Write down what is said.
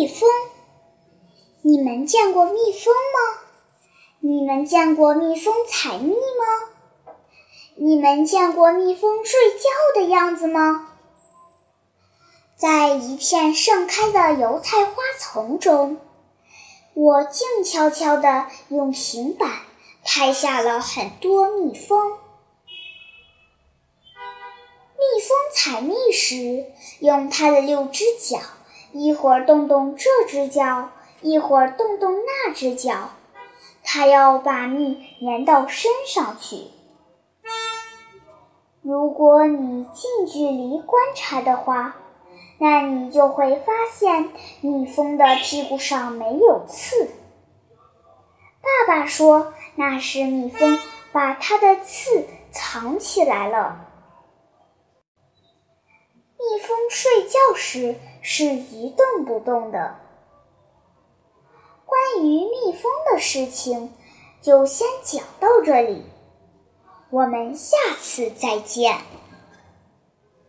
蜜蜂。你们见过蜜蜂吗？你们见过蜜蜂采蜜吗？你们见过蜜蜂睡觉的样子吗？在一片盛开的油菜花丛中，我静悄悄地用平板拍下了很多蜜蜂。蜜蜂采蜜时，用它的六只脚，一会儿动动这只脚，一会儿动动那只脚，它要把蜜粘到身上去。如果你近距离观察的话，那你就会发现蜜蜂的屁股上没有刺。爸爸说，那是蜜蜂把它的刺藏起来了。蜜蜂睡觉时是一动不动的。关于蜜蜂的事情就先讲到这里，我们下次再见。